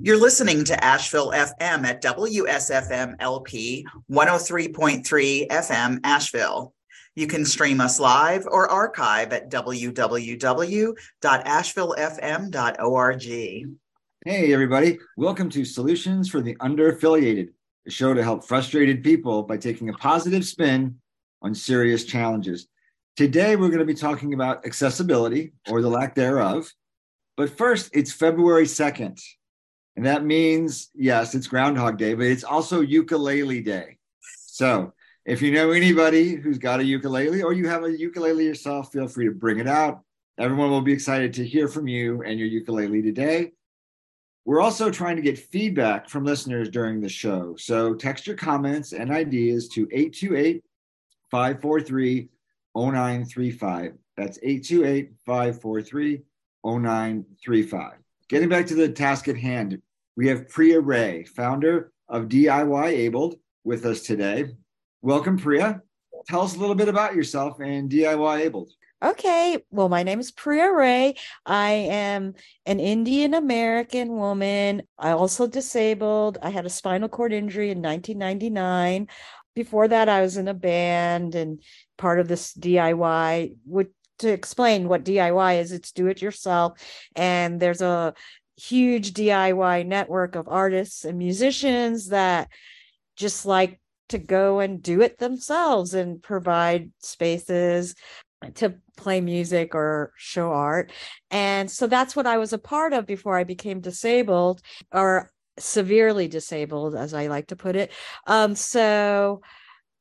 You're listening to Asheville FM at WSFM LP 103.3 FM Asheville. You can stream us live or archive at www.ashevillefm.org. Hey, everybody. Welcome to Solutions for the Underaffiliated, a show to help frustrated people by taking a positive spin on serious challenges. Today, we're going to be talking about accessibility or the lack thereof. But first, it's February 2nd. And that means, yes, it's Groundhog Day, but it's also Ukulele Day. So if you know anybody who's got a ukulele or you have a ukulele yourself, feel free to bring it out. Everyone will be excited to hear from you and your ukulele today. We're also trying to get feedback from listeners during the show. So text your comments and ideas to 828-543-0935. That's 828-543-0935. Getting back to the task at hand, we have Priya Ray, founder of DIY Abled, with us today. Welcome, Priya. Tell us a little bit about yourself and DIY Abled. Okay. Well, my name is Priya Ray. I am an Indian American woman. I also disabled. I had a spinal cord injury in 1999. Before that, I was in a band and part of this DIY. To explain what DIY is, it's do it yourself. And there's a huge DIY network of artists and musicians that just like to go and do it themselves and provide spaces to play music or show art. And so that's what I was a part of before I became disabled, or severely disabled, as I like to put it. So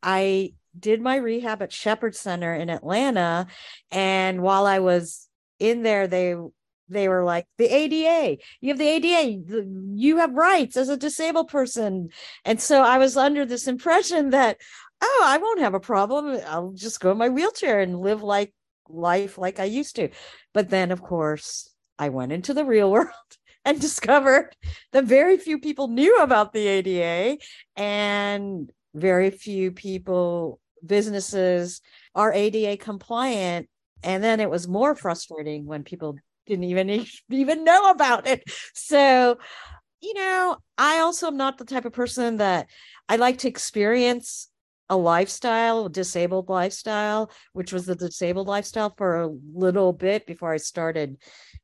I did my rehab at Shepherd Center in Atlanta. And while I was in there, they were like, the ADA, you have the ADA, you have rights as a disabled person. And so I was under this impression that, oh, I won't have a problem. I'll just go in my wheelchair and live like life like I used to. But then, of course, I went into the real world and discovered that very few people knew about the ADA, and very few people, businesses are ADA compliant. And then it was more frustrating when people didn't even know about it. So, you know, I also am not the type of person that I like to experience a lifestyle, disabled lifestyle, which was the disabled lifestyle for a little bit before I started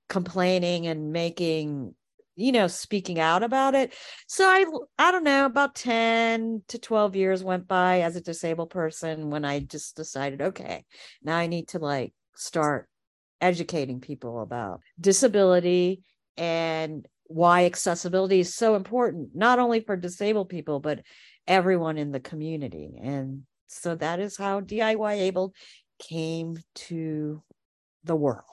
complaining and making, you know, speaking out about it. So I don't know, about 10 to 12 years went by as a disabled person when I just decided, okay, now I need to like start educating people about disability and why accessibility is so important, not only for disabled people, but everyone in the community. And so that is how DIY Abled came to the world,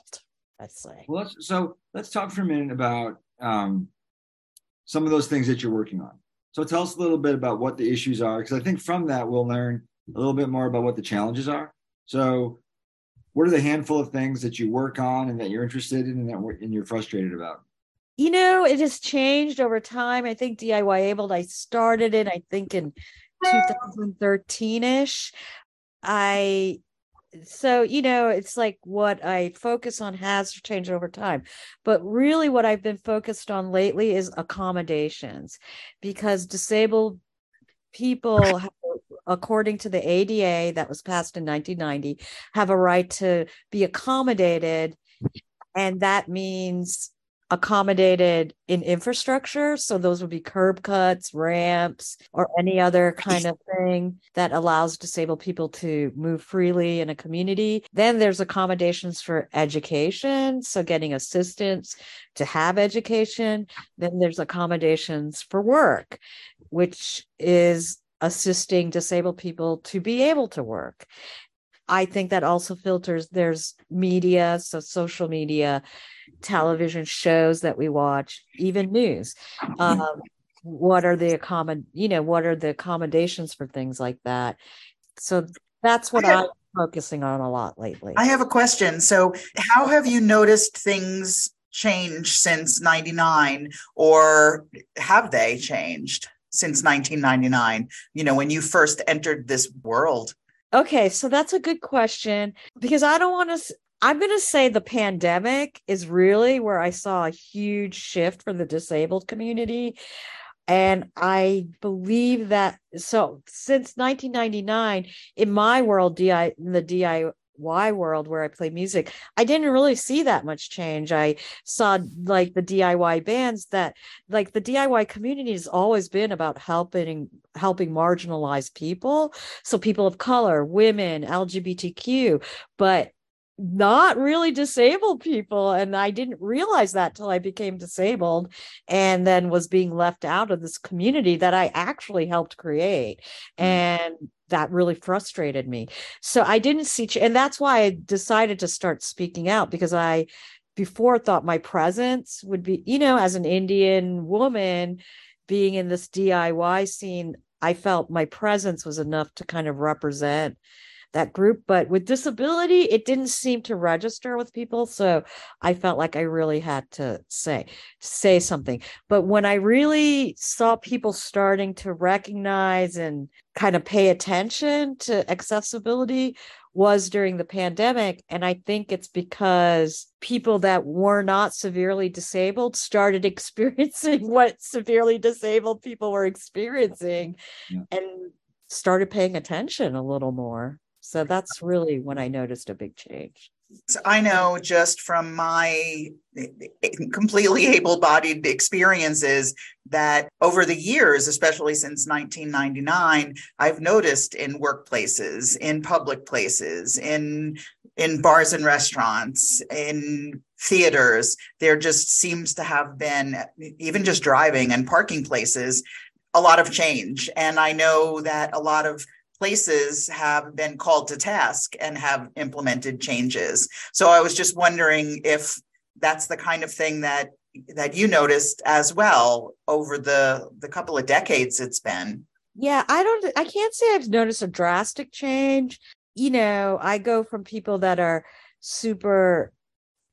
I'd say. Well, so let's talk for a minute about some of those things that you're working on. So tell us a little bit about what the issues are, because I think from that we'll learn a little bit more about what the challenges are. So what are the handful of things that you work on and that you're interested in and that you're frustrated about? You know, it has changed over time. I think DIY Abled, I started it, I think, in 2013-ish. So, you know, it's like what I focus on has changed over time. But really what I've been focused on lately is accommodations, because disabled people have, according to the ADA that was passed in 1990, have a right to be accommodated. And that means accommodated in infrastructure. So those would be curb cuts, ramps, or any other kind of thing that allows disabled people to move freely in a community. Then there's accommodations for education. So getting assistance to have education. Then there's accommodations for work, which is assisting disabled people to be able to work. I think that also filters, there's media, so social media, television shows that we watch, even news. What are the accommodations for things like that? So that's what I'm focusing on a lot lately. I have a question. So how have you noticed things change since 99, or have they changed since 1999? You know, when you first entered this world. Okay, so that's a good question, because I don't want to I'm going to say the pandemic is really where I saw a huge shift for the disabled community. And I believe that, so since 1999, in my world, the DIY world where I play music, I didn't really see that much change. I saw like the DIY bands that like the DIY community has always been about helping marginalized people. So people of color, women, LGBTQ, but not really disabled people. And I didn't realize that till I became disabled and then was being left out of this community that I actually helped create. And that really frustrated me. So I didn't see, and that's why I decided to start speaking out, because I before thought my presence would be, you know, as an Indian woman being in this DIY scene, I felt my presence was enough to kind of represent that group. But with disability, it didn't seem to register with people. So I felt like I really had to say something. But when I really saw people starting to recognize and kind of pay attention to accessibility was during the pandemic. And I think it's because people that were not severely disabled started experiencing what severely disabled people were experiencing and started paying attention a little more. So that's really when I noticed a big change. I know just from my completely able-bodied experiences that over the years, especially since 1999, I've noticed in workplaces, in public places, in bars and restaurants, in theaters, there just seems to have been, even just driving and parking places, a lot of change. And I know that a lot of places have been called to task and have implemented changes. So I was just wondering if that's the kind of thing that you noticed as well over the couple of decades it's been. Yeah, I can't say I've noticed a drastic change. You know, I go from people that are super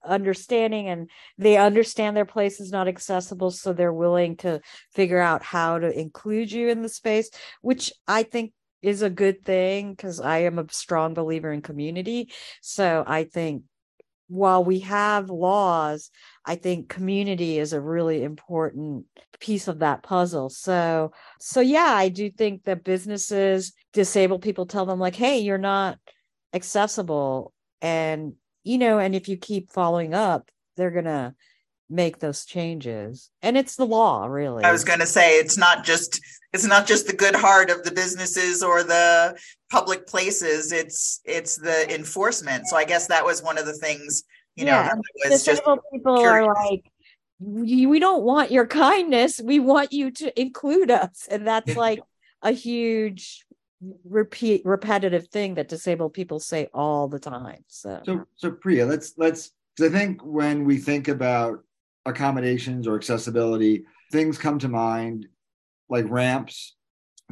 understanding and they understand their place is not accessible, so they're willing to figure out how to include you in the space, which I think is a good thing because I am a strong believer in community. So I think while we have laws, I think community is a really important piece of that puzzle. So yeah, I do think that businesses, disabled people tell them like, hey, you're not accessible. And, you know, and if you keep following up, they're going to make those changes. And it's the law, really. I was going to say, it's not just the good heart of the businesses or the public places, it's the enforcement. So I guess that was one of the things, you know, disabled people are like, we don't want your kindness. We want you to include us. And that's like a huge repetitive thing that disabled people say all the time. So Priya, let's because I think when we think about accommodations or accessibility, things come to mind like ramps,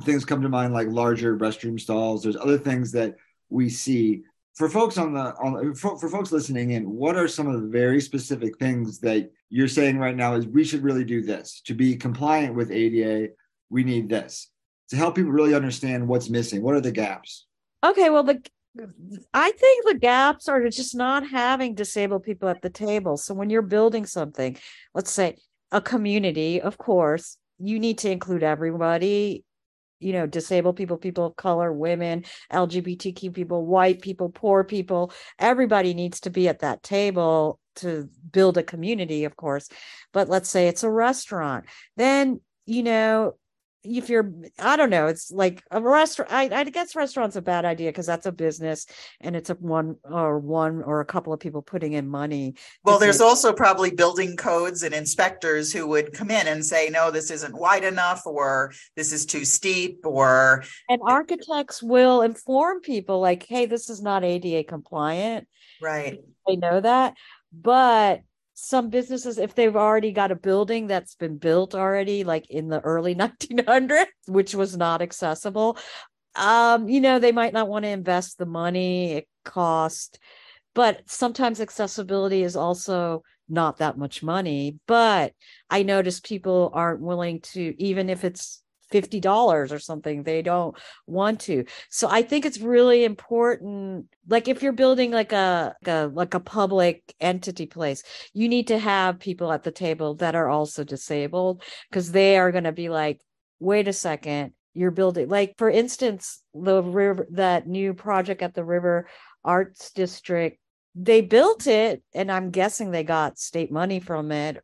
things come to mind like larger restroom stalls. There's other things that we see. For folks for folks listening in, what are some of the very specific things that you're saying right now is we should really do this? To be compliant with ADA, we need this. To help people really understand what's missing, what are the gaps? Okay, well, I think the gaps are just not having disabled people at the table. So when you're building something, let's say a community, of course, you need to include everybody, you know, disabled people, people of color, women, LGBTQ people, white people, poor people. Everybody needs to be at that table to build a community, of course. But let's say it's a restaurant. Then, you know, if you're, I don't know, it's like a restaurant, I guess restaurant's a bad idea because that's a business and it's a one or a couple of people putting in money. Well, there's also probably building codes and inspectors who would come in and say, no, this isn't wide enough, or this is too steep, or. And architects will inform people like, hey, this is not ADA compliant. Right. They know that. But some businesses, if they've already got a building that's been built already, like in the early 1900s, which was not accessible, you know, they might not want to invest the money it cost. But sometimes accessibility is also not that much money. But I notice people aren't willing to, even if it's $50 or something. They don't want to. So I think it's really important. Like if you're building like a public entity place, you need to have people at the table that are also disabled, because they are going to be like, wait a second, you're building, like, for instance, the river, that new project at the River Arts District, they built it, and I'm guessing they got state money from it,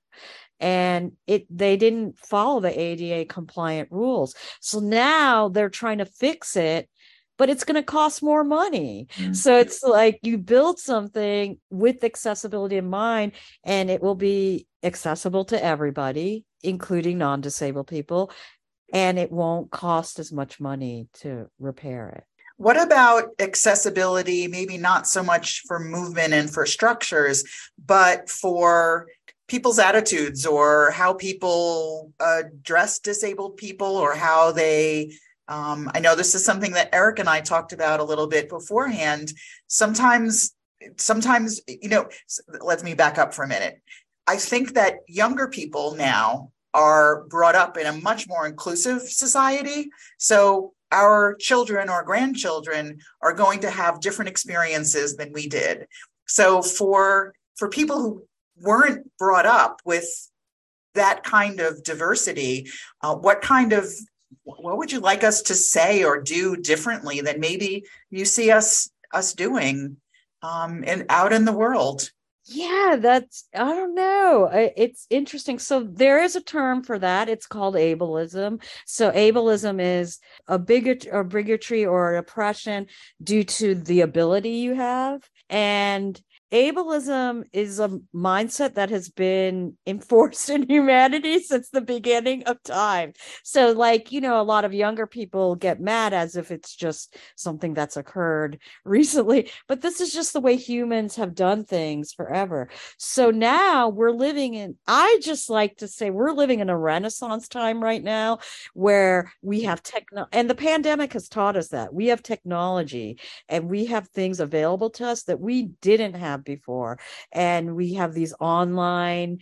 and they didn't follow the ADA compliant rules. So now they're trying to fix it, but it's going to cost more money. Mm-hmm. So it's like you build something with accessibility in mind, and it will be accessible to everybody, including non-disabled people, and it won't cost as much money to repair it. What about accessibility, maybe not so much for movement and for structures, but for people's attitudes or how people address disabled people, or how they, I know this is something that Eric and I talked about a little bit beforehand. Sometimes, you know, let me back up for a minute. I think that younger people now are brought up in a much more inclusive society. So our children or grandchildren are going to have different experiences than we did. So for people who weren't brought up with that kind of diversity, what would you like us to say or do differently than maybe you see us doing and out in the world? Yeah, I don't know. It's interesting. So there is a term for that. It's called ableism. So ableism is a bigotry or oppression due to the ability you have. And ableism is a mindset that has been enforced in humanity since the beginning of time. So like, you know, a lot of younger people get mad as if it's just something that's occurred recently, but this is just the way humans have done things forever. So now we're living in a Renaissance time right now, where we have and the pandemic has taught us that we have technology and we have things available to us that we didn't have before, and we have these online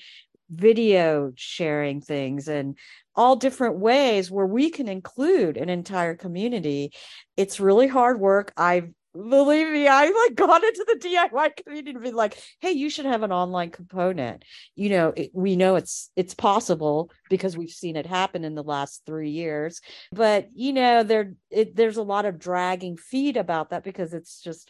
video sharing things and all different ways where we can include an entire community. It's really hard work. I've like gone into the DIY community to be like, hey, you should have an online component. You know, we know it's possible because we've seen it happen in the last 3 years. But you know, there's a lot of dragging feet about that, because it's just.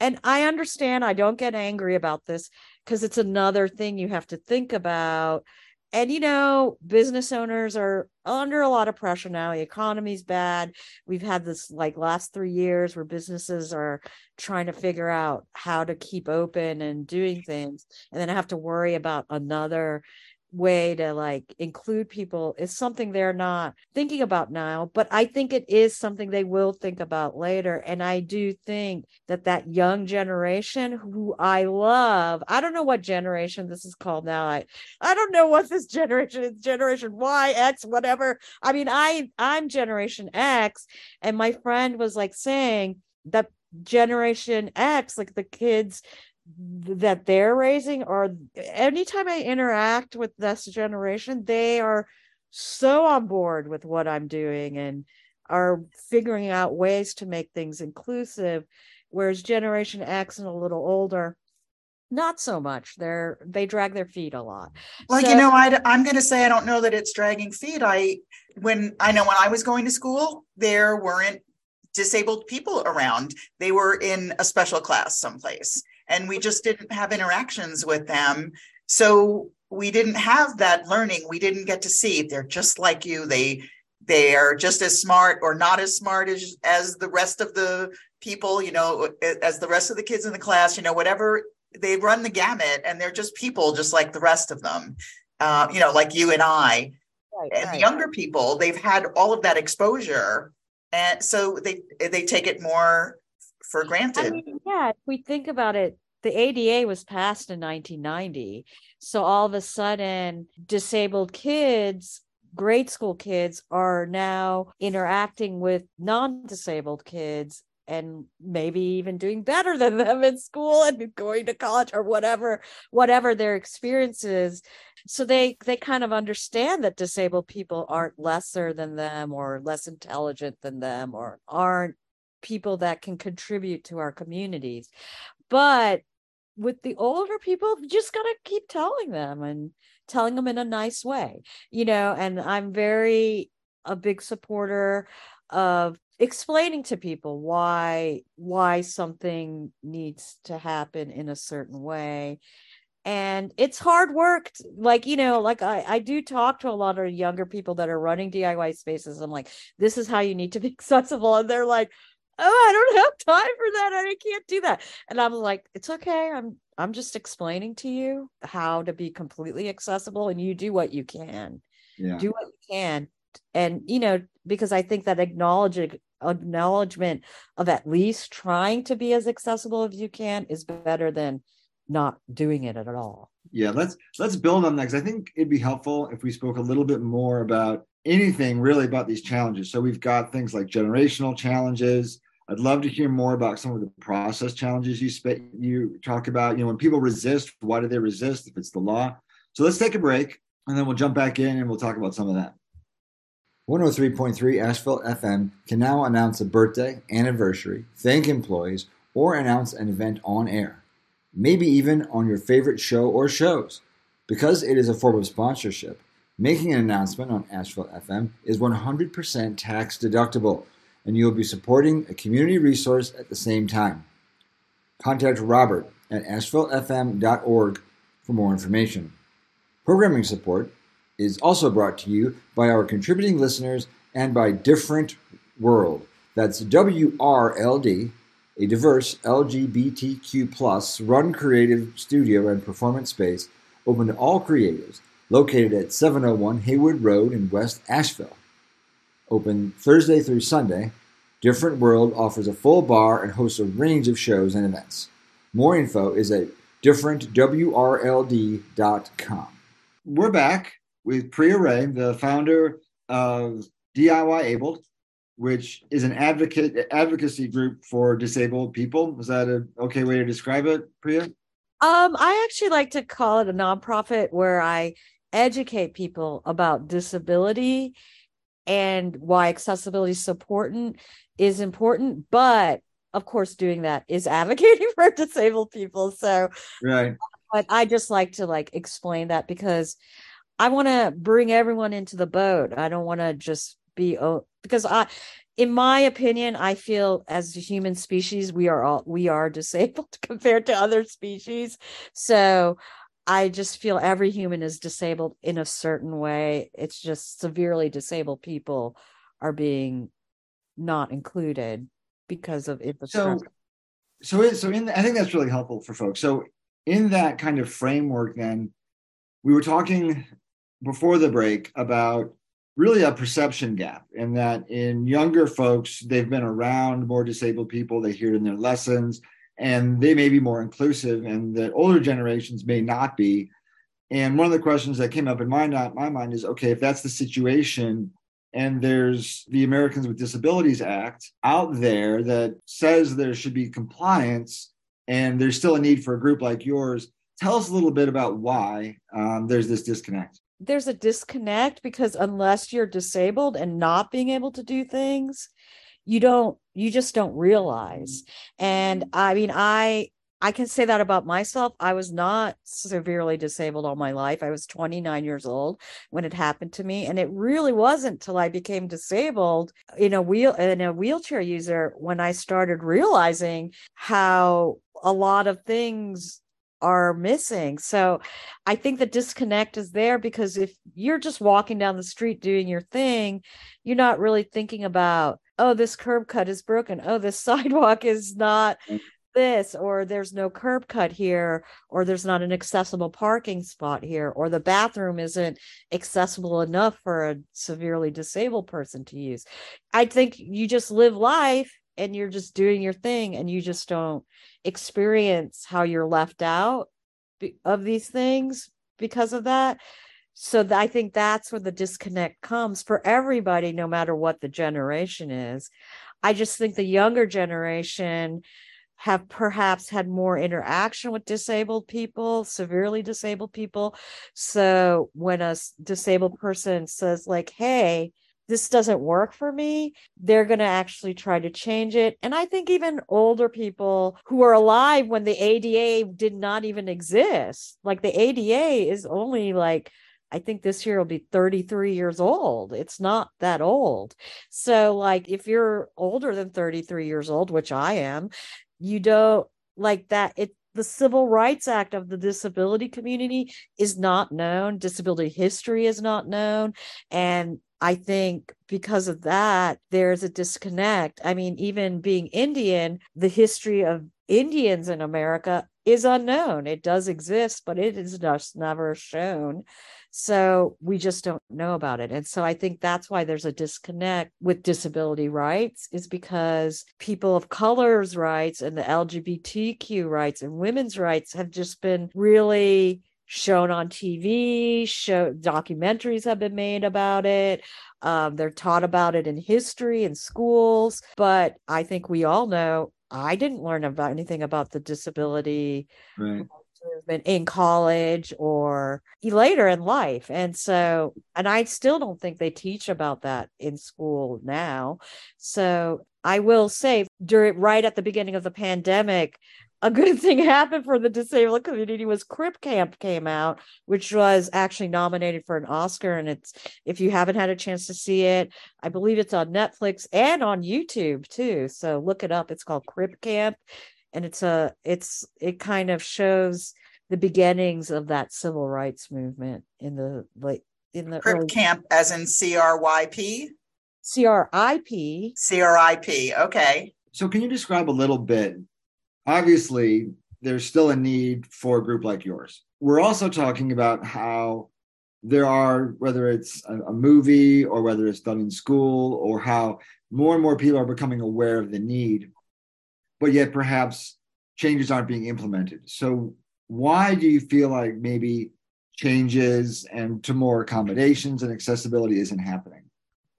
And I understand, I don't get angry about this, because it's another thing you have to think about. And, you know, business owners are under a lot of pressure now. The economy's bad. We've had this like last 3 years where businesses are trying to figure out how to keep open and doing things. And then I have to worry about another way to like include people is something they're not thinking about now, but I think it is something they will think about later. And I do think that young generation, who I love, I don't know what generation this is called now. I don't know what this generation is, generation Y, X, whatever. I mean, I'm generation X, and my friend was like saying that generation X, like the kids that they're raising, or anytime I interact with this generation, they are so on board with what I'm doing and are figuring out ways to make things inclusive. Whereas generation X and a little older, not so much. They drag their feet a lot. Well, so, you know, I'm going to say, I don't know that it's dragging feet. When I was going to school, there weren't disabled people around. They were in a special class someplace, and we just didn't have interactions with them. So we didn't have that learning. We didn't get to see, they're just like you. They are just as smart or not as smart as the rest of the people, you know, as the rest of the kids in the class, you know, whatever, they run the gamut, and they're just people just like the rest of them, you know, like you and I. Right, and right. Younger people, they've had all of that exposure. And so they take it more for granted. I mean, yeah, if we think about it, the ADA was passed in 1990. So all of a sudden, disabled kids, grade school kids, are now interacting with non-disabled kids and maybe even doing better than them in school and going to college or whatever their experience is. So they kind of understand that disabled people aren't lesser than them or less intelligent than them or aren't people that can contribute to our communities. But with the older people, you just got to keep telling them and telling them in a nice way, you know. And I'm a big supporter of explaining to people why something needs to happen in a certain way. And it's hard work. Like, you know, like I do talk to a lot of younger people that are running DIY spaces. I'm like, this is how you need to be accessible. And they're like, oh, I don't have time for that. I can't do that. And I'm like, it's okay. I'm just explaining to you how to be completely accessible, and you do what you can. Yeah. Do what you can. And, you know, because I think that acknowledgement of at least trying to be as accessible as you can is better than not doing it at all. Yeah, let's build on that, because I think it'd be helpful if we spoke a little bit more about anything really about these challenges. So we've got things like generational challenges. I'd love to hear more about some of the process challenges you talk about. You know, when people resist, why do they resist if it's the law? So let's take a break, and then we'll jump back in and we'll talk about some of that. 103.3 Asheville FM can now announce a birthday, anniversary, thank employees, or announce an event on air. Maybe even on your favorite show or shows. Because it is a form of sponsorship, making an announcement on Asheville FM is 100% tax deductible, and you'll be supporting a community resource at the same time. Contact Robert at ashevillefm.org for more information. Programming support is also brought to you by our contributing listeners and by Different World. That's WRLD, a diverse LGBTQ+ run creative studio and performance space open to all creatives, located at 701 Haywood Road in West Asheville. Open Thursday through Sunday, Different World offers a full bar and hosts a range of shows and events. More info is at differentwrld.com. We're back with Priya Ray, the founder of DIY Abled, which is an advocacy group for disabled people. Is that an okay way to describe it, Priya? I actually like to call it a nonprofit where I educate people about disability and why accessibility is important. But of course, doing that is advocating for disabled people. So, right. But I just like to explain that, because I want to bring everyone into the boat. I don't want to just be, because in my opinion, I feel as a human species, we are disabled compared to other species. So I just feel every human is disabled in a certain way. It's just severely disabled people are being not included because of infrastructure. So I think that's really helpful for folks. So in that kind of framework, then, we were talking before the break about really a perception gap, and that in younger folks, they've been around more disabled people, they hear it in their lessons, and they may be more inclusive, and the older generations may not be. And one of the questions that came up in my mind is, okay, if that's the situation, and there's the Americans with Disabilities Act out there that says there should be compliance, and there's still a need for a group like yours, tell us a little bit about why there's this disconnect. There's a disconnect because unless you're disabled and not being able to do things, you just don't realize. And I mean, I can say that about myself. I was not severely disabled all my life. I was 29 years old when it happened to me. And it really wasn't till I became disabled in a wheelchair user when I started realizing how a lot of things are missing. So I think the disconnect is there, because if you're just walking down the street doing your thing, you're not really thinking about, oh, this curb cut is broken. Oh, this sidewalk is not this, or there's no curb cut here, or there's not an accessible parking spot here, or the bathroom isn't accessible enough for a severely disabled person to use. I think you just live life and you're just doing your thing, and you just don't experience how you're left out of these things because of that. So I think that's where the disconnect comes for everybody, no matter what the generation is. I just think the younger generation have perhaps had more interaction with disabled people, severely disabled people. So when a disabled person says like, hey, this doesn't work for me, they're going to actually try to change it. And I think even older people who are alive when the ADA did not even exist, like the ADA is only like, I think this year will be 33 years old. It's not that old. So like, if you're older than 33 years old, which I am, you don't like that. The Civil Rights Act of the disability community is not known. Disability history is not known. And I think because of that, there's a disconnect. I mean, even being Indian, the history of Indians in America is unknown. It does exist, but it is just never shown. So we just don't know about it. And so I think that's why there's a disconnect with disability rights, is because people of color's rights and the LGBTQ rights and women's rights have just been really shown on TV, documentaries have been made about it. They're taught about it in history in schools. But I think we all know, I didn't learn about anything about the disability movement in college or later in life. And so, and I still don't think they teach about that in school now. So I will say right at the beginning of the pandemic, a good thing happened for the disabled community was Crip Camp came out, which was actually nominated for an Oscar. And it's, if you haven't had a chance to see it, I believe it's on Netflix and on YouTube too. So look it up. It's called Crip Camp. And it kind of shows the beginnings of that civil rights movement in the Crip Camp, as in CRYP? CRIP. CRIP. Okay. So can you describe a little bit? Obviously, there's still a need for a group like yours. We're also talking about how there are, whether it's a movie or whether it's done in school, or how more and more people are becoming aware of the need, but yet perhaps changes aren't being implemented. So why do you feel like maybe changes and to more accommodations and accessibility isn't happening?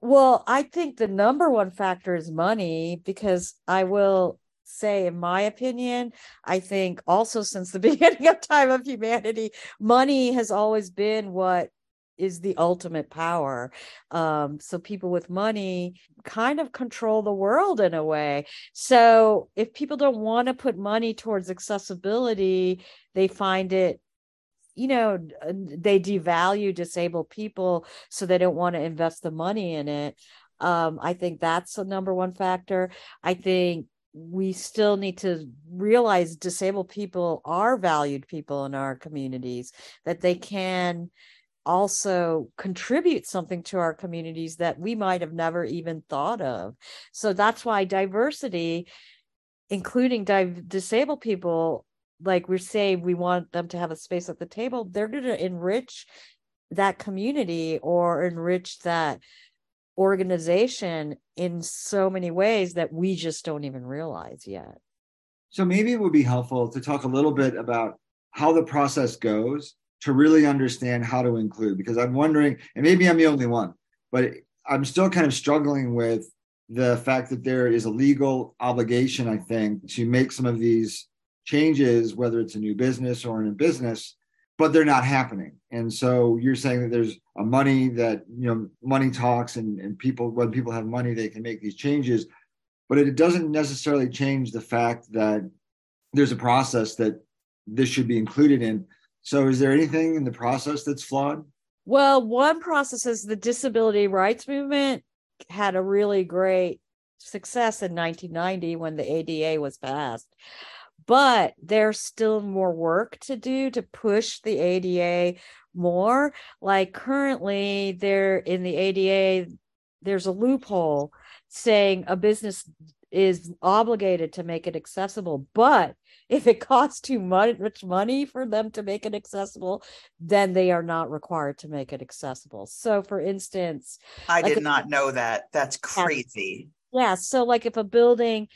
Well, I think the number one factor is money, because I will say, in my opinion, I think also since the beginning of time of humanity, money has always been what is the ultimate power. So people with money kind of control the world in a way. So if people don't want to put money towards accessibility, they find it, you know, they devalue disabled people, so they don't want to invest the money in it. I think that's the number one factor. I think we still need to realize disabled people are valued people in our communities, that they can also contribute something to our communities that we might have never even thought of. So that's why diversity, including disabled people, like we're saying, we want them to have a space at the table. They're going to enrich that community or enrich that organization in so many ways that we just don't even realize yet. So maybe it would be helpful to talk a little bit about how the process goes to really understand how to include, because I'm wondering, and maybe I'm the only one, but I'm still kind of struggling with the fact that there is a legal obligation, I think, to make some of these changes, whether it's a new business or in a business, but they're not happening. And so you're saying that there's a money that, you know, money talks, and people, when people have money, they can make these changes, but it doesn't necessarily change the fact that there's a process that this should be included in. So is there anything in the process that's flawed? Well, one process is the disability rights movement had a really great success in 1990 when the ADA was passed. But there's still more work to do to push the ADA more. Like currently there in the ADA, there's a loophole saying a business is obligated to make it accessible. But if it costs too much money for them to make it accessible, then they are not required to make it accessible. So for instance, I did not know that. That's crazy. Yeah. So like if a building,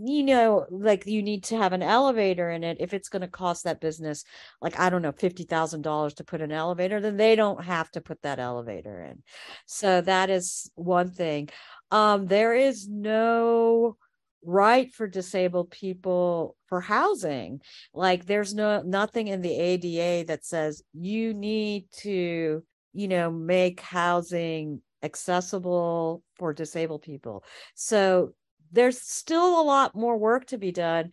you know, like you need to have an elevator in it, if it's going to cost that business, like, I don't know, $50,000 to put an elevator, then they don't have to put that elevator in. So that is one thing. There is no right for disabled people for housing. Like, there's nothing in the ADA that says you need to, you know, make housing accessible for disabled people. So there's still a lot more work to be done.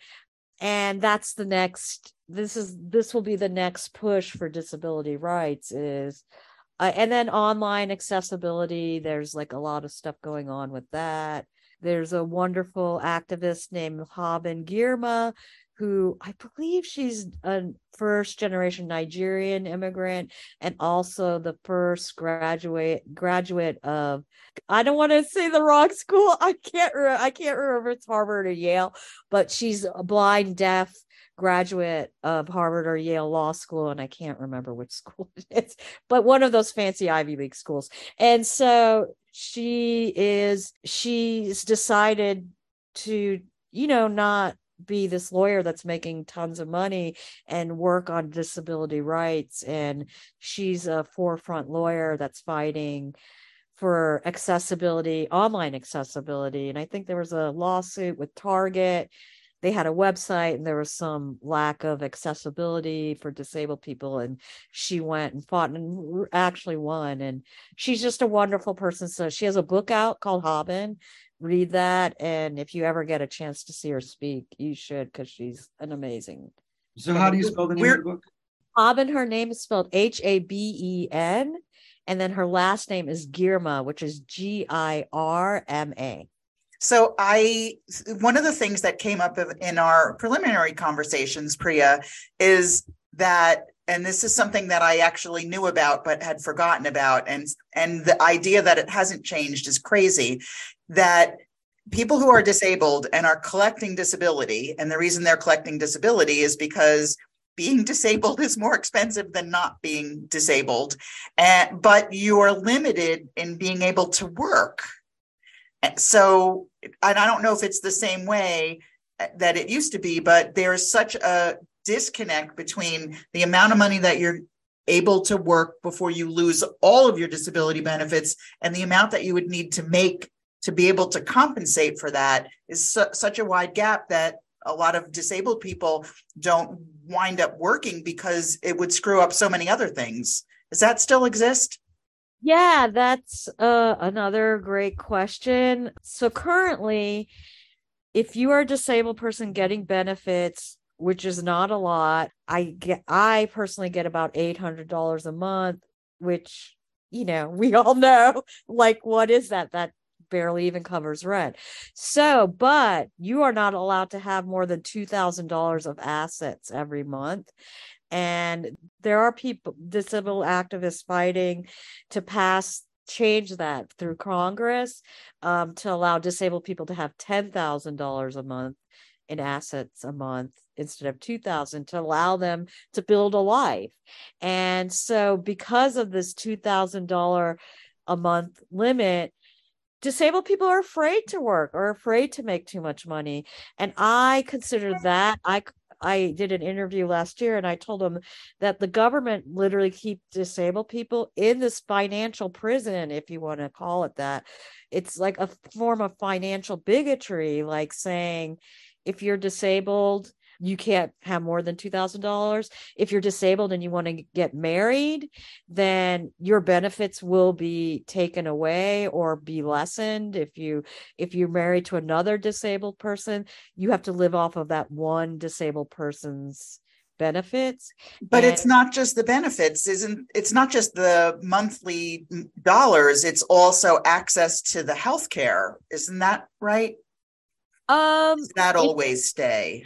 And that's the next, this will be the next push for disability rights is, and then online accessibility. There's like a lot of stuff going on with that. There's a wonderful activist named Haben Girma, who I believe she's a first generation Nigerian immigrant and also the first graduate of, I don't want to say the wrong school. I can't remember if it's Harvard or Yale, but she's a blind, deaf graduate of Harvard or Yale Law School. And I can't remember which school it is, but one of those fancy Ivy League schools. And so she's decided to, you know, not be this lawyer that's making tons of money and work on disability rights. And she's a forefront lawyer that's fighting for accessibility, online accessibility. And I think there was a lawsuit with Target. They had a website and there was some lack of accessibility for disabled people. And she went and fought and actually won. And she's just a wonderful person. So she has a book out called Haben. Read that. And if you ever get a chance to see her speak, you should, because she's an amazing. So how do you spell the name of the book? Haben, her name is spelled Haben. And then her last name is Girma, which is Girma. So one of the things that came up in our preliminary conversations, Priya, is that, and this is something that I actually knew about, but had forgotten about. And the idea that it hasn't changed is crazy, that people who are disabled and are collecting disability, and the reason they're collecting disability is because being disabled is more expensive than not being disabled, but you are limited in being able to work. So, and I don't know if it's the same way that it used to be, but there is such a disconnect between the amount of money that you're able to work before you lose all of your disability benefits and the amount that you would need to make to be able to compensate for that is such a wide gap that a lot of disabled people don't wind up working because it would screw up so many other things. Does that still exist? Yeah, that's another great question. So currently, if you are a disabled person getting benefits, which is not a lot, I personally get about $800 a month, which, you know, we all know, like, what is that? That barely even covers rent. So, but you are not allowed to have more than $2,000 of assets every month. And there are people, disabled activists fighting to change that through Congress to allow disabled people to have $10,000 a month in assets a month instead of 2,000 to allow them to build a life. And so because of this $2,000 a month limit, disabled people are afraid to work or afraid to make too much money. And I consider that I did an interview last year and I told them that the government literally keeps disabled people in this financial prison, if you want to call it that. It's like a form of financial bigotry, like saying, if you're disabled, you can't have more than $2,000. If you're disabled and you want to get married, then your benefits will be taken away or be lessened. If you're married to another disabled person, you have to live off of that one disabled person's benefits. But it's not just the benefits, it's not just the monthly dollars, it's also access to the healthcare. Isn't that right? Does that always stay?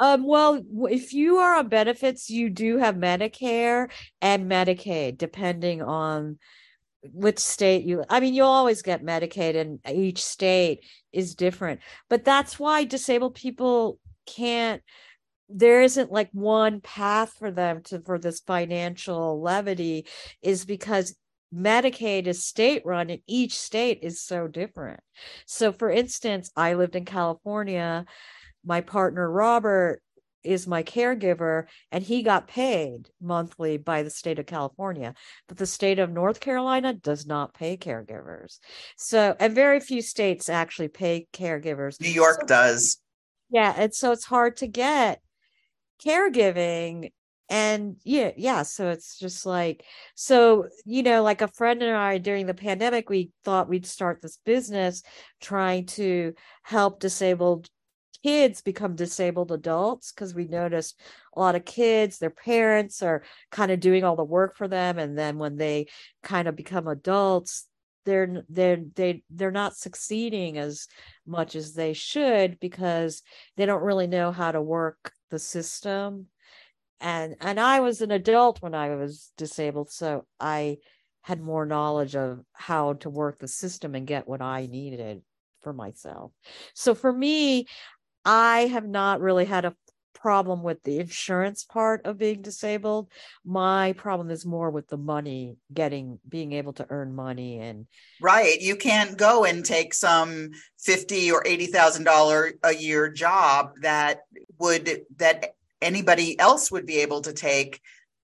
Well, if you are on benefits, you do have Medicare and Medicaid, depending on which state you'll always get Medicaid, and each state is different. But that's why disabled people there isn't like one path for them for this financial levity, is because Medicaid is state run and each state is so different. So for instance, I lived in California. My partner, Robert, is my caregiver, and he got paid monthly by the state of California, but the state of North Carolina does not pay caregivers. So, and very few states actually pay caregivers. New York does. Yeah. And so it's hard to get caregiving. And yeah. So it's just like, so, you know, like a friend and I during the pandemic, we thought we'd start this business trying to help disabled kids become disabled adults, because we noticed a lot of kids, their parents are kind of doing all the work for them, and then when they kind of become adults, they're not succeeding as much as they should because they don't really know how to work the system. And I was an adult when I was disabled, so I had more knowledge of how to work the system and get what I needed for myself. So for me, I have not really had a problem with the insurance part of being disabled. My problem is more with the money, being able to earn money. And right, you can't go and take some $50,000 or $80,000 a year job that anybody else would be able to take,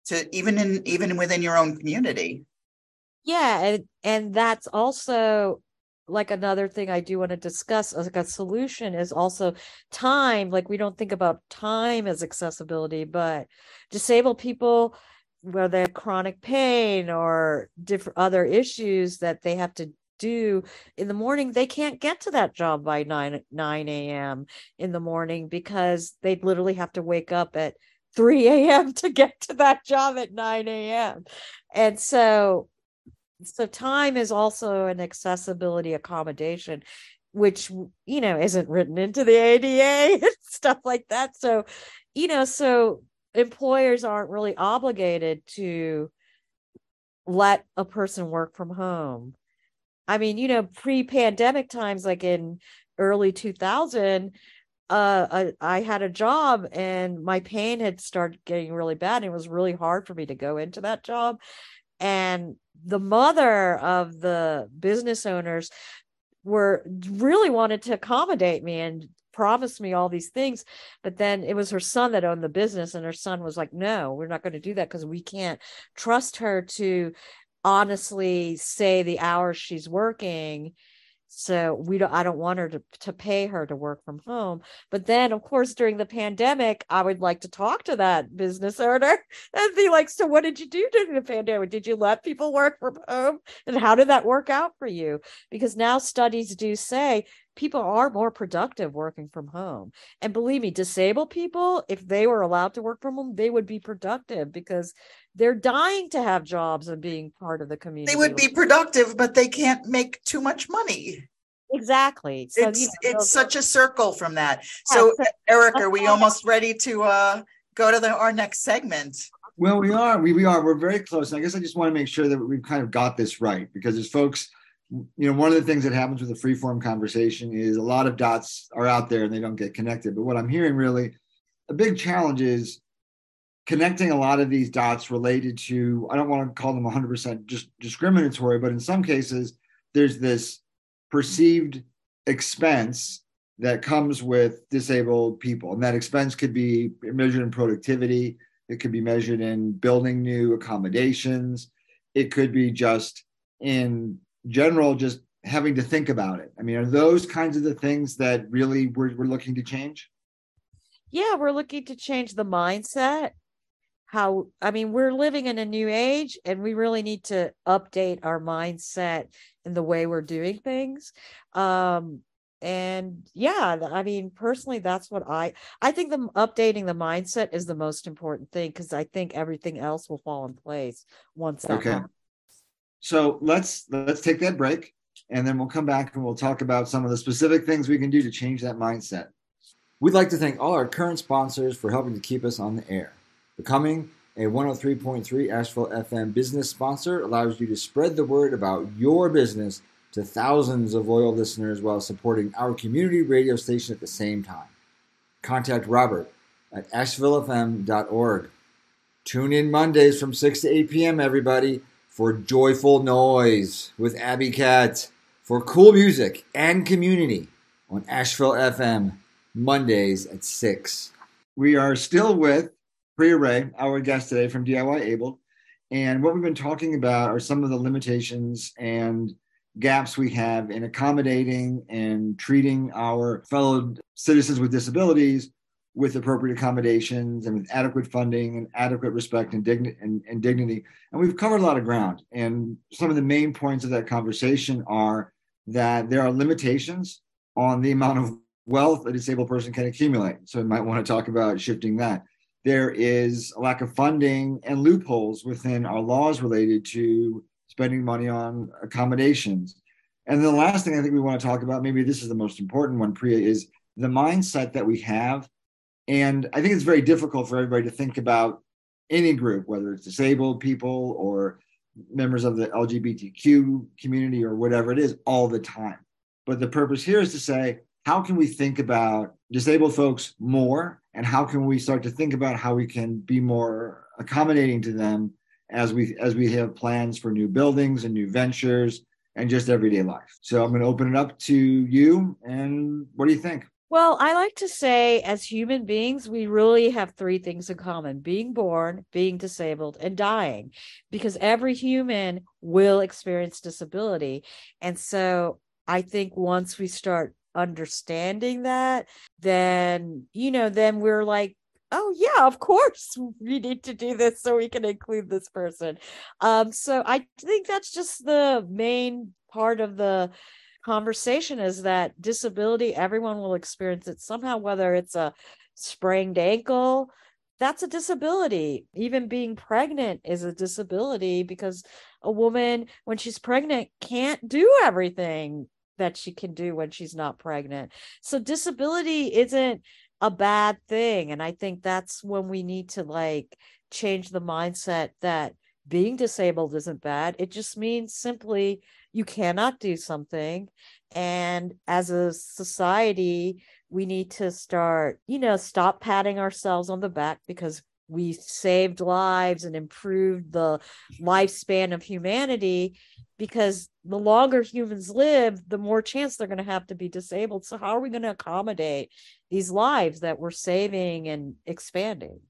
to even within your own community. Yeah, and that's also like another thing I do want to discuss as like a solution is also time. Like, we don't think about time as accessibility, but disabled people, whether they have chronic pain or different other issues that they have to do in the morning, they can't get to that job by 9 a.m. in the morning because they literally have to wake up at 3 a.m. to get to that job at 9 a.m. And so time is also an accessibility accommodation, which, you know, isn't written into the ADA and stuff like that. So, you know, so employers aren't really obligated to let a person work from home. I mean, you know, pre-pandemic times, like in early 2000, I had a job and my pain had started getting really bad. And it was really hard for me to go into that job. And the mother of the business owners really wanted to accommodate me and promised me all these things. But then it was her son that owned the business, and her son was like, no, we're not going to do that because we can't trust her to honestly say the hours she's working. So I don't want her to pay her to work from home. But then, of course, during the pandemic, I would like to talk to that business owner and be like, so what did you do during the pandemic? Did you let people work from home? And how did that work out for you? Because now studies do say people are more productive working from home. And believe me, disabled people, if they were allowed to work from home, they would be productive because they're dying to have jobs and being part of the community. They would be productive, but they can't make too much money. Exactly. So it's such a circle from that. Yeah, so Eric, are we almost ready to go to our next segment? Well, we are. We are. We're very close. And I guess I just want to make sure that we've kind of got this right, because there's folks, you know, one of the things that happens with a free-form conversation is a lot of dots are out there and they don't get connected. But what I'm hearing, really, a big challenge is connecting a lot of these dots related to, I don't want to call them 100% just discriminatory, but in some cases, there's this perceived expense that comes with disabled people. And that expense could be measured in productivity. It could be measured in building new accommodations. It could be just in general, just having to think about it. I mean, are those kinds of the things that really we're looking to change? Yeah, we're looking to change the mindset. We're living in a new age, and we really need to update our mindset in the way we're doing things. And yeah, I mean, personally, that's what I think the updating the mindset is the most important thing, because I think everything else will fall in place once that happens. So let's take that break, and then we'll come back and we'll talk about some of the specific things we can do to change that mindset. We'd like to thank all our current sponsors for helping to keep us on the air. Becoming a 103.3 Asheville FM business sponsor allows you to spread the word about your business to thousands of loyal listeners while supporting our community radio station at the same time. Contact Robert at ashevillefm.org. Tune in Mondays from 6 to 8 p.m., everybody, for Joyful Noise with Abby Katz, for cool music and community on Asheville FM, Mondays at 6. We are still with Priya Ray, our guest today from DIY Abled. And what we've been talking about are some of the limitations and gaps we have in accommodating and treating our fellow citizens with disabilities with appropriate accommodations and with adequate funding and adequate respect and dignity. And we've covered a lot of ground. And some of the main points of that conversation are that there are limitations on the amount of wealth a disabled person can accumulate. So we might want to talk about shifting that. There is a lack of funding and loopholes within our laws related to spending money on accommodations. And the last thing I think we want to talk about, maybe this is the most important one, Priya, is the mindset that we have. And I think it's very difficult for everybody to think about any group, whether it's disabled people or members of the LGBTQ community or whatever it is, all the time. But the purpose here is to say, how can we think about disabled folks more? And how can we start to think about how we can be more accommodating to them as we have plans for new buildings and new ventures and just everyday life? So I'm going to open it up to you. And what do you think? Well, I like to say as human beings, we really have three things in common: being born, being disabled, and dying, because every human will experience disability. And so I think once we start understanding that, then, you know, then we're like, oh yeah, of course we need to do this so we can include this person. So I think that's just the main part of the conversation, is that disability, everyone will experience it somehow, whether it's a sprained ankle, that's a disability. Even being pregnant is a disability, because a woman, when she's pregnant, can't do everything that she can do when she's not pregnant. So disability isn't a bad thing. And I think that's when we need to like change the mindset that being disabled isn't bad. It just means simply you cannot do something. And as a society, we need to start, you know, stop patting ourselves on the back because we saved lives and improved the lifespan of humanity, because the longer humans live, the more chance they're going to have to be disabled. So how are we going to accommodate these lives that we're saving and expanding?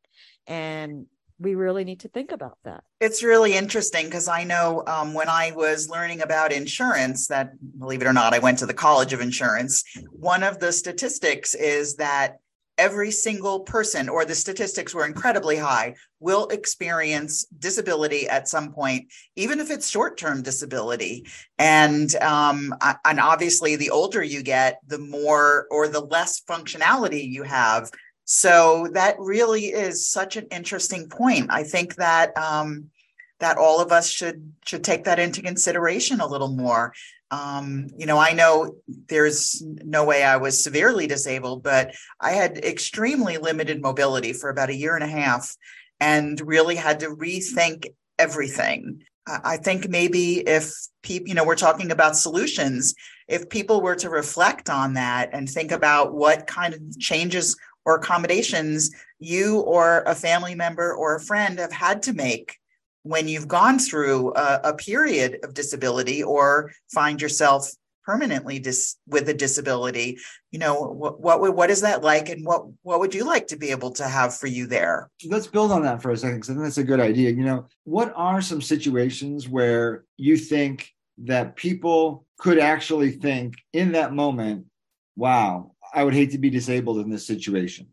And we really need to think about that. It's really interesting because I know when I was learning about insurance, that, believe it or not, I went to the College of Insurance. One of the statistics is that every single person, or the statistics were incredibly high, will experience disability at some point, even if it's short-term disability. And obviously, the older you get, the more or the less functionality you have. So that really is such an interesting point. I think that that all of us should take that into consideration a little more. You know, I know there's no way I was severely disabled, but I had extremely limited mobility for about a year and a half and really had to rethink everything. I think maybe if people, you know, we're talking about solutions, if people were to reflect on that and think about what kind of changes or accommodations you or a family member or a friend have had to make when you've gone through a period of disability or find yourself permanently with a disability, you know, what is that like? And what would you like to be able to have for you there? Let's build on that for a second, because I think that's a good idea. You know, what are some situations where you think that people could actually think in that moment, wow, I would hate to be disabled in this situation?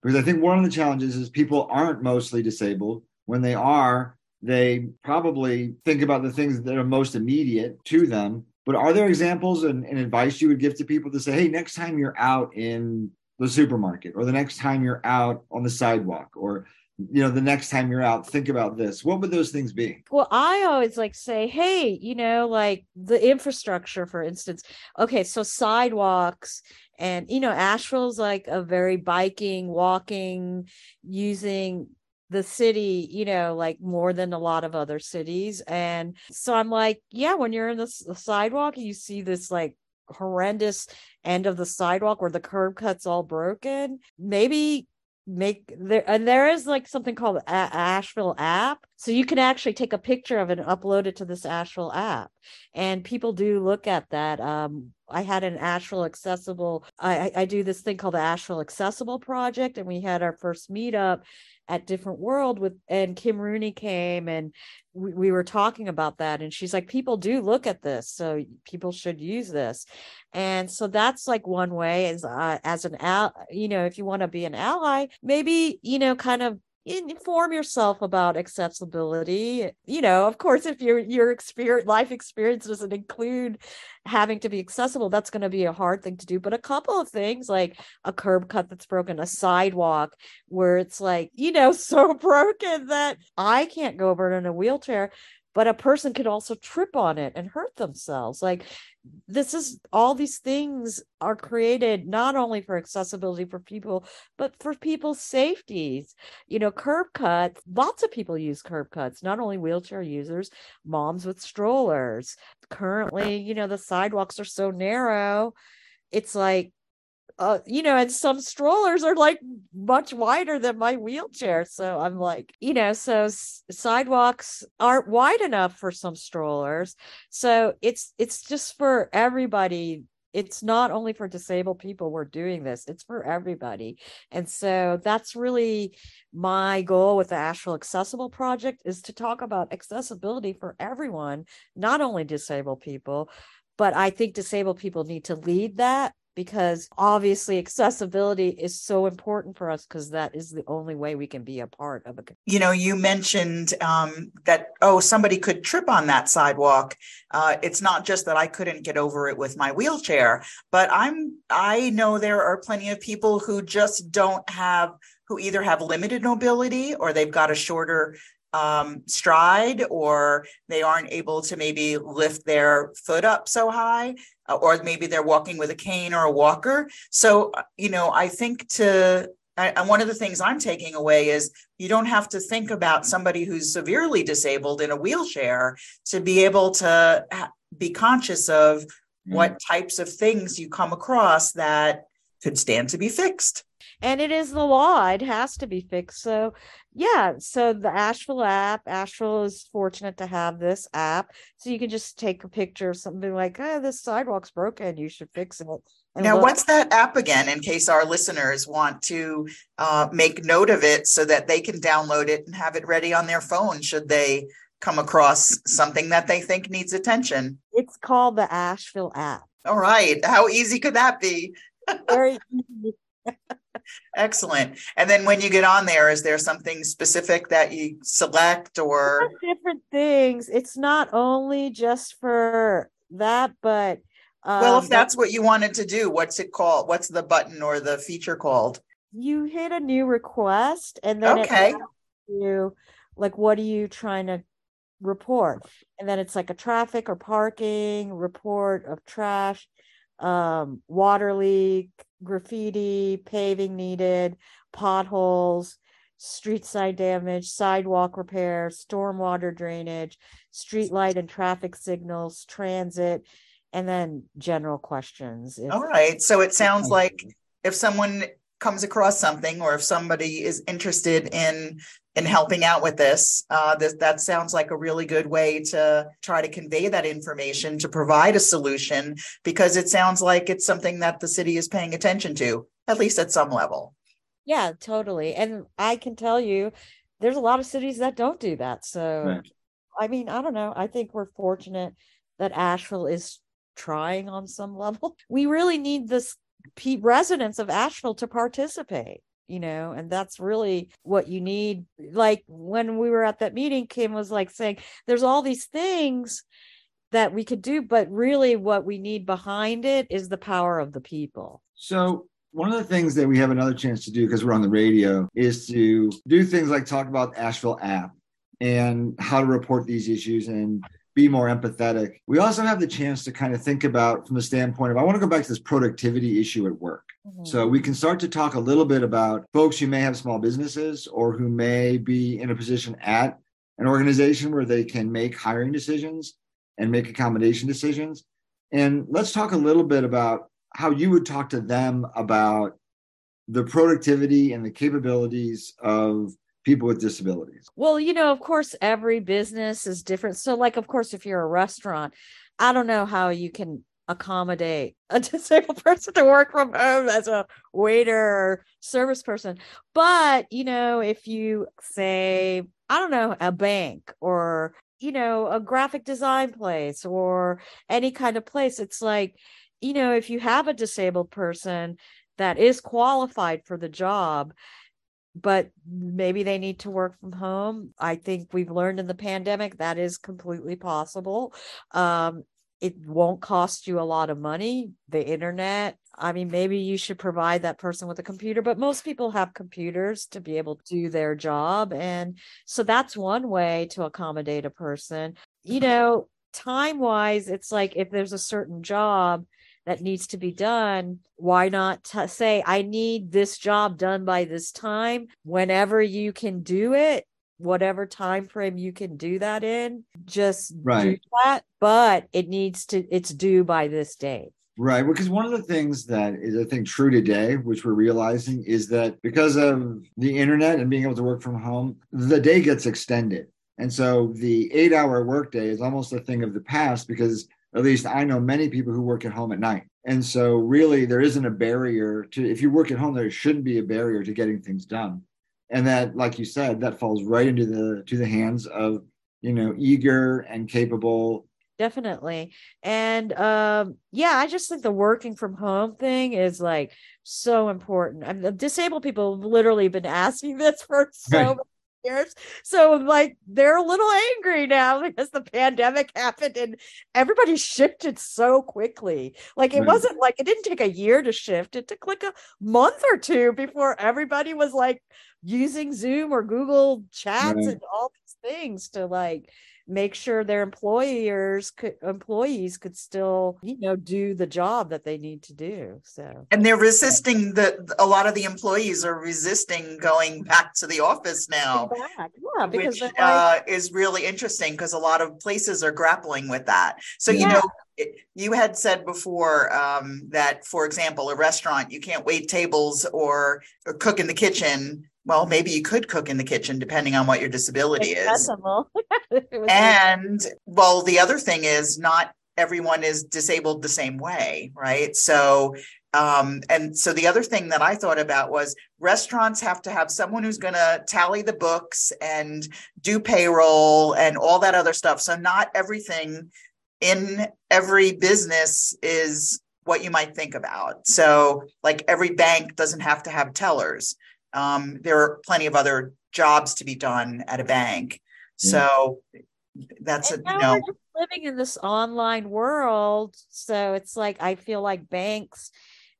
Because I think one of the challenges is people aren't mostly disabled. When they are, they probably think about the things that are most immediate to them. But are there examples and advice you would give to people to say, hey, next time you're out in the supermarket, or the next time you're out on the sidewalk, or, you know, the next time you're out, think about this? What would those things be? Well, I always like say, hey, you know, like the infrastructure, for instance. Okay, so sidewalks. And, you know, Asheville's like a very biking, walking, using the city, you know, like more than a lot of other cities. And so I'm like, yeah, when you're in the sidewalk and you see this like horrendous end of the sidewalk where the curb cut's all broken, maybe there is like something called Asheville app, so you can actually take a picture of it and upload it to this Asheville app, and people do look at that. I had an Asheville accessible, I do this thing called the Asheville Accessible Project, and we had our first meetup at Different World with, and Kim Rooney came, and we were talking about that, and she's like, people do look at this, so people should use this. And so that's like one way is as an if you want to be an ally, maybe, kind of inform yourself about accessibility. Of course, if your life experience doesn't include having to be accessible, that's going to be a hard thing to do. But a couple of things, like a curb cut that's broken, a sidewalk where it's like, so broken that I can't go over it in a wheelchair, but a person could also trip on it and hurt themselves. Like, this is, all these things are created not only for accessibility for people, but for people's safeties. Curb cuts, lots of people use curb cuts, not only wheelchair users, moms with strollers. Currently, the sidewalks are so narrow. It's like, and some strollers are like much wider than my wheelchair. So I'm like, so sidewalks aren't wide enough for some strollers. So it's just for everybody. It's not only for disabled people we're doing this, it's for everybody. And so that's really my goal with the Asheville Accessible Project, is to talk about accessibility for everyone, not only disabled people, but I think disabled people need to lead that, because obviously accessibility is so important for us, because that is the only way we can be a part of it. You mentioned that, somebody could trip on that sidewalk. It's not just that I couldn't get over it with my wheelchair, but I know there are plenty of people who just don't have, who either have limited mobility, or they've got a shorter stride, or they aren't able to maybe lift their foot up so high, or maybe they're walking with a cane or a walker. So, I think and one of the things I'm taking away is you don't have to think about somebody who's severely disabled in a wheelchair to be able to be conscious of what types of things you come across that could stand to be fixed. And it is the law. It has to be fixed. So, yeah. So the Asheville app, Asheville is fortunate to have this app. So you can just take a picture of something like, this sidewalk's broken, you should fix it. And now, what's that app again, in case our listeners want to make note of it so that they can download it and have it ready on their phone should they come across something that they think needs attention? It's called the Asheville app. All right. How easy could that be? Very easy. Excellent. And then when you get on there, is there something specific that you select, or different things? It's not only just for that, but well, if that's what you wanted to do, what's it called? What's the button or the feature called? You hit a new request, and then it asks you, like, what are you trying to report? And then it's like a traffic or parking report of trash, water leak, graffiti, paving needed, potholes, street side damage, sidewalk repair, stormwater drainage, street light and traffic signals, transit, and then general questions. All right. So it sounds like if someone comes across something, or if somebody is interested in helping out with this, that sounds like a really good way to try to convey that information, to provide a solution, because it sounds like it's something that the city is paying attention to, at least at some level. Yeah, totally. And I can tell you, there's a lot of cities that don't do that. So, right. I mean, I don't know. I think we're fortunate that Asheville is trying on some level. We really need this residents of Asheville to participate. And that's really what you need. Like, when we were at that meeting, Kim was like saying, there's all these things that we could do, but really what we need behind it is the power of the people. So one of the things that we have another chance to do, because we're on the radio, is to do things like talk about the Asheville app and how to report these issues and be more empathetic. We also have the chance to kind of think about, from the standpoint of, I want to go back to this productivity issue at work. Mm-hmm. So we can start to talk a little bit about folks who may have small businesses, or who may be in a position at an organization where they can make hiring decisions and make accommodation decisions. And let's talk a little bit about how you would talk to them about the productivity and the capabilities of people with disabilities? Well, you know, of course, every business is different. So like, of course, if you're a restaurant, I don't know how you can accommodate a disabled person to work from home as a waiter or service person. But, you know, if you say, I don't know, a bank or, you know, a graphic design place or any kind of place, it's like, you know, if you have a disabled person that is qualified for the job, but maybe they need to work from home. I think we've learned in the pandemic that is completely possible. It won't cost you a lot of money. The internet, I mean, maybe you should provide that person with a computer, but most people have computers to be able to do their job. And so that's one way to accommodate a person. You know, time-wise, it's like if there's a certain job that needs to be done, why not say, I need this job done by this time, whenever you can do it, whatever time frame you can do that in, just do that, but it needs to, it's due by this date. Right, because one of the things that is, I think, true today, which we're realizing, is that because of the internet and being able to work from home, the day gets extended. And so the 8-hour workday is almost a thing of the past, because at least I know many people who work at home at night. And so really there isn't a barrier to, if you work at home, there shouldn't be a barrier to getting things done. And that, like you said, that falls right into the hands of, you know, eager and capable. Definitely. And I just think the working from home thing is like so important. I mean, disabled people have literally been asking this for so many years. So like they're a little angry now because the pandemic happened and everybody shifted so quickly. Like it wasn't like, it didn't take a year to shift. It took like a month or two before everybody was like using Zoom or Google chats and all these things to like make sure their employees could still, you know, do the job that they need to do. So, and they're resisting a lot of the employees are resisting going back to the office now, because which is really interesting because a lot of places are grappling with that. So, you know, you had said before that, for example, a restaurant, you can't wait tables or cook in the kitchen. Well, maybe you could cook in the kitchen, depending on what your disability is. And, well, the other thing is not everyone is disabled the same way, right? So, and so the other thing that I thought about was restaurants have to have someone who's going to tally the books and do payroll and all that other stuff. So not everything in every business is what you might think about. So like every bank doesn't have to have tellers. There are plenty of other jobs to be done at a bank. So that's we're just living in this online world. So it's like, I feel like banks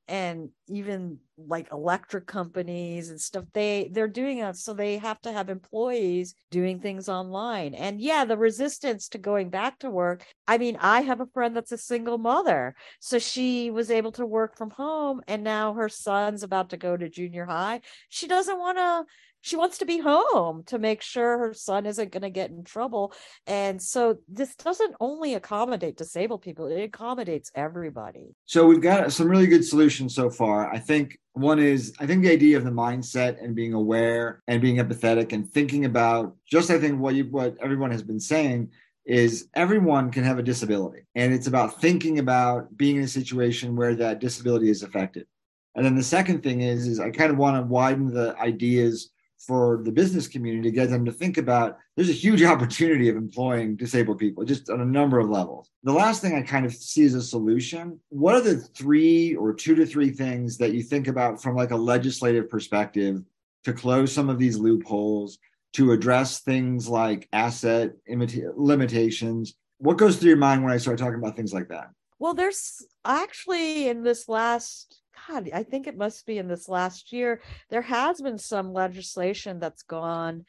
and even like electric companies and stuff, they're doing it. So they have to have employees doing things online. And the resistance to going back to work. I mean, I have a friend that's a single mother. So she was able to work from home and now her son's about to go to junior high. She doesn't want to, she wants to be home to make sure her son isn't going to get in trouble. And so this doesn't only accommodate disabled people, it accommodates everybody. So we've got some really good solutions so far. I think one is, I think the idea of the mindset and being aware and being empathetic and thinking about just, I think what everyone has been saying is everyone can have a disability. And it's about thinking about being in a situation where that disability is affected. And then the second thing is I kind of want to widen the ideas for the business community to get them to think about there's a huge opportunity of employing disabled people just on a number of levels. The last thing I kind of see as a solution, what are the 2 to 3 things that you think about from like a legislative perspective to close some of these loopholes, to address things like asset limitations? What goes through your mind when I start talking about things like that? Well, there's actually in this last I think it must be in this last year, there has been some legislation that's gone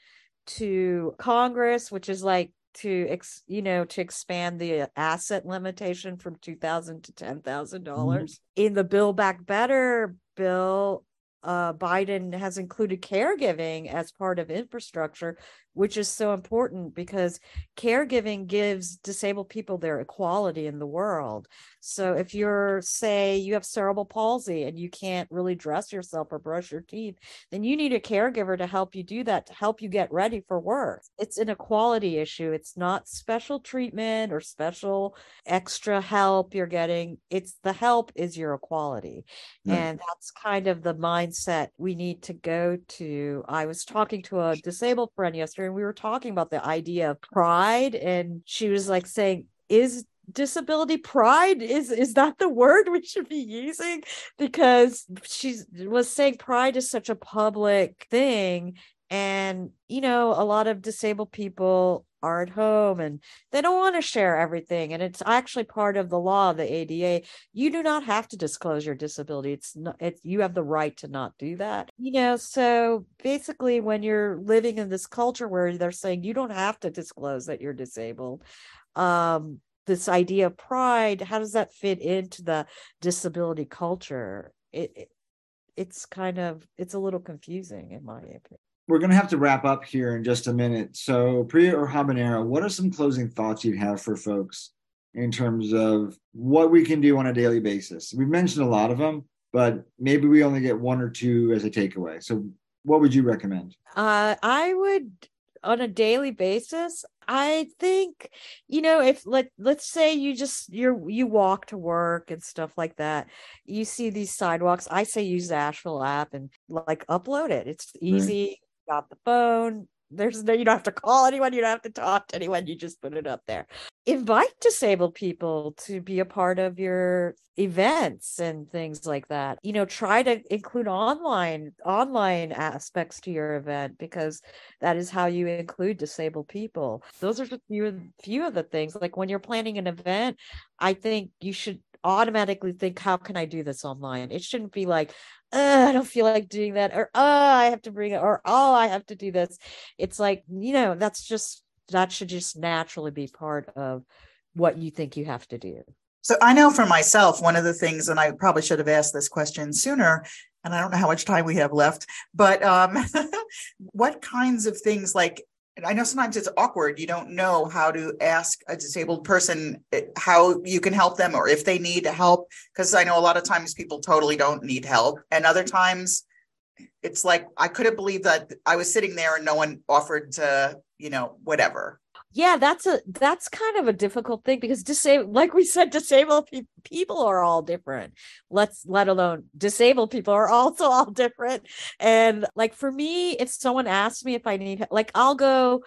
to Congress, which is like to expand the asset limitation from $2,000 to $10,000 in the Build Back Better bill. Biden has included caregiving as part of infrastructure, which is so important because caregiving gives disabled people their equality in the world. So if you're, say, you have cerebral palsy and you can't really dress yourself or brush your teeth, then you need a caregiver to help you do that, to help you get ready for work. It's an equality issue. It's not special treatment or special extra help you're getting. It's the help is your equality. Yeah. And that's kind of the mindset we need to go to. I was talking to a disabled friend yesterday, and we were talking about the idea of pride, and she was like saying, is disability pride, is that the word we should be using? Because she was saying pride is such a public thing, and you know, a lot of disabled people are at home and they don't want to share everything. And it's actually part of the law, the ADA. You do not have to disclose your disability. You have the right to not do that. You know, so basically when you're living in this culture where they're saying you don't have to disclose that you're disabled, this idea of pride, how does that fit into the disability culture? It's a little confusing in my opinion. We're going to have to wrap up here in just a minute. So Priya or Habanera, what are some closing thoughts you'd have for folks in terms of what we can do on a daily basis? We've mentioned a lot of them, but maybe we only get one or two as a takeaway. So what would you recommend? On a daily basis, I think, you know, if let's say you walk to work and stuff like that, you see these sidewalks, I say use the Asheville app and upload it. It's easy. Right. Got the phone. You don't have to call anyone. You don't have to talk to anyone. You just put it up there. Invite disabled people to be a part of your events and things like that. You know, try to include online aspects to your event, because that is how you include disabled people. Those are just few of the things. Like when you're planning an event, I think you should automatically think, how can I do this online? It shouldn't be like, I don't feel like doing that, or I have to bring it, or I have to do this. It's like, you know, that should just naturally be part of what you think you have to do. So I know for myself, one of the things, and I probably should have asked this question sooner, and I don't know how much time we have left, but what kinds of things, I know sometimes it's awkward. You don't know how to ask a disabled person how you can help them or if they need help, because I know a lot of times people totally don't need help. And other times it's like, I couldn't believe that I was sitting there and no one offered to, you know, whatever. Yeah, that's kind of a difficult thing, because disabled people are all different. Let alone disabled people are also all different. And for me, if someone asks me if I need, I'll go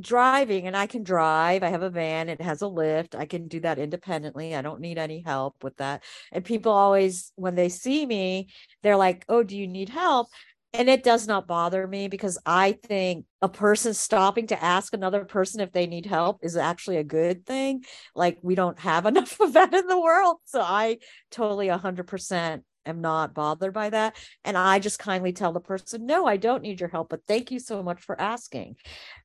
driving, and I can drive. I have a van. It has a lift. I can do that independently. I don't need any help with that. And people always, when they see me, they're like, "Oh, do you need help?" And it does not bother me, because I think a person stopping to ask another person if they need help is actually a good thing. We don't have enough of that in the world. So I totally 100% am not bothered by that. And I just kindly tell the person, no, I don't need your help, but thank you so much for asking.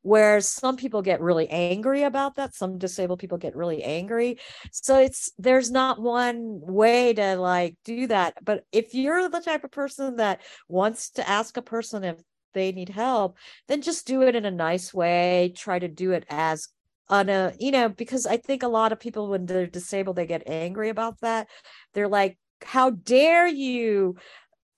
Whereas some people get really angry about that. Some disabled people get really angry. So there's not one way to do that. But if you're the type of person that wants to ask a person if they need help, then just do it in a nice way. Try to do it as because I think a lot of people, when they're disabled, they get angry about that. They're like, how dare you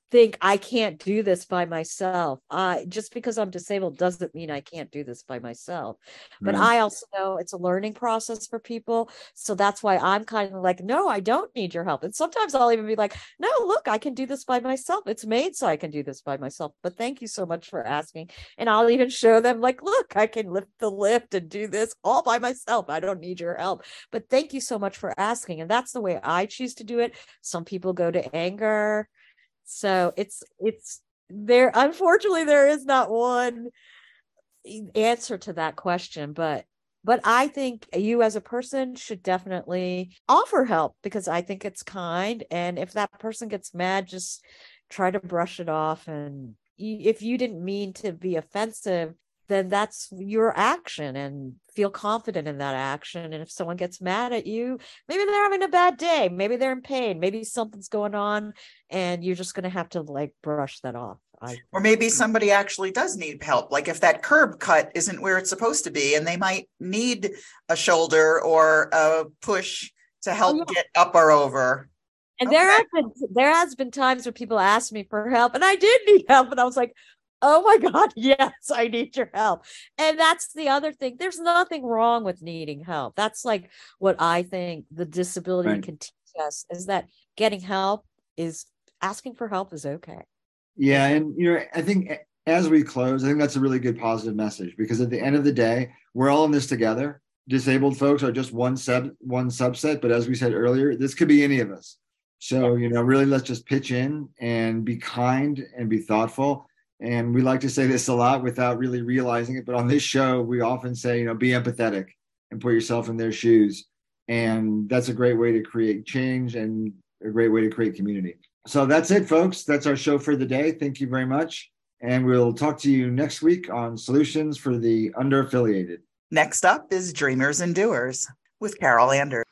think I can't do this by myself? Just because I'm disabled doesn't mean I can't do this by myself. But right. I also know it's a learning process for people. So that's why I'm kind of no, I don't need your help. And sometimes I'll even be no, look, I can do this by myself. It's made so I can do this by myself. But thank you so much for asking. And I'll even show them look, I can lift the lift and do this all by myself. I don't need your help. But thank you so much for asking. And that's the way I choose to do it. Some people go to anger. So it's there. Unfortunately, there is not one answer to that question, but I think you as a person should definitely offer help, because I think it's kind. And if that person gets mad, just try to brush it off. And if you didn't mean to be offensive, then that's your action, and feel confident in that action. And if someone gets mad at you, maybe they're having a bad day, maybe they're in pain, maybe something's going on, and you're just going to have to like brush that off. Or maybe somebody actually does need help. Like if that curb cut isn't where it's supposed to be, and they might need a shoulder or a push to help get up or over. And there has been times where people asked me for help, and I did need help, and I was like, oh my God, yes, I need your help. And that's the other thing. There's nothing wrong with needing help. That's like what I think the disability can teach us, is that getting help is, asking for help is okay. Yeah. And, you know, I think as we close, I think that's a really good positive message, because at the end of the day, we're all in this together. Disabled folks are just one subset. But as we said earlier, this could be any of us. So, you know, really, let's just pitch in and be kind and be thoughtful. And we like to say this a lot without really realizing it, but on this show, we often say, you know, be empathetic and put yourself in their shoes. And that's a great way to create change and a great way to create community. So that's it, folks. That's our show for the day. Thank you very much. And we'll talk to you next week on Solutions for the Underaffiliated. Next up is Dreamers and Doers with Carol Anders.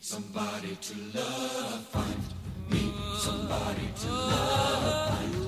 Somebody to love, find me somebody to love, find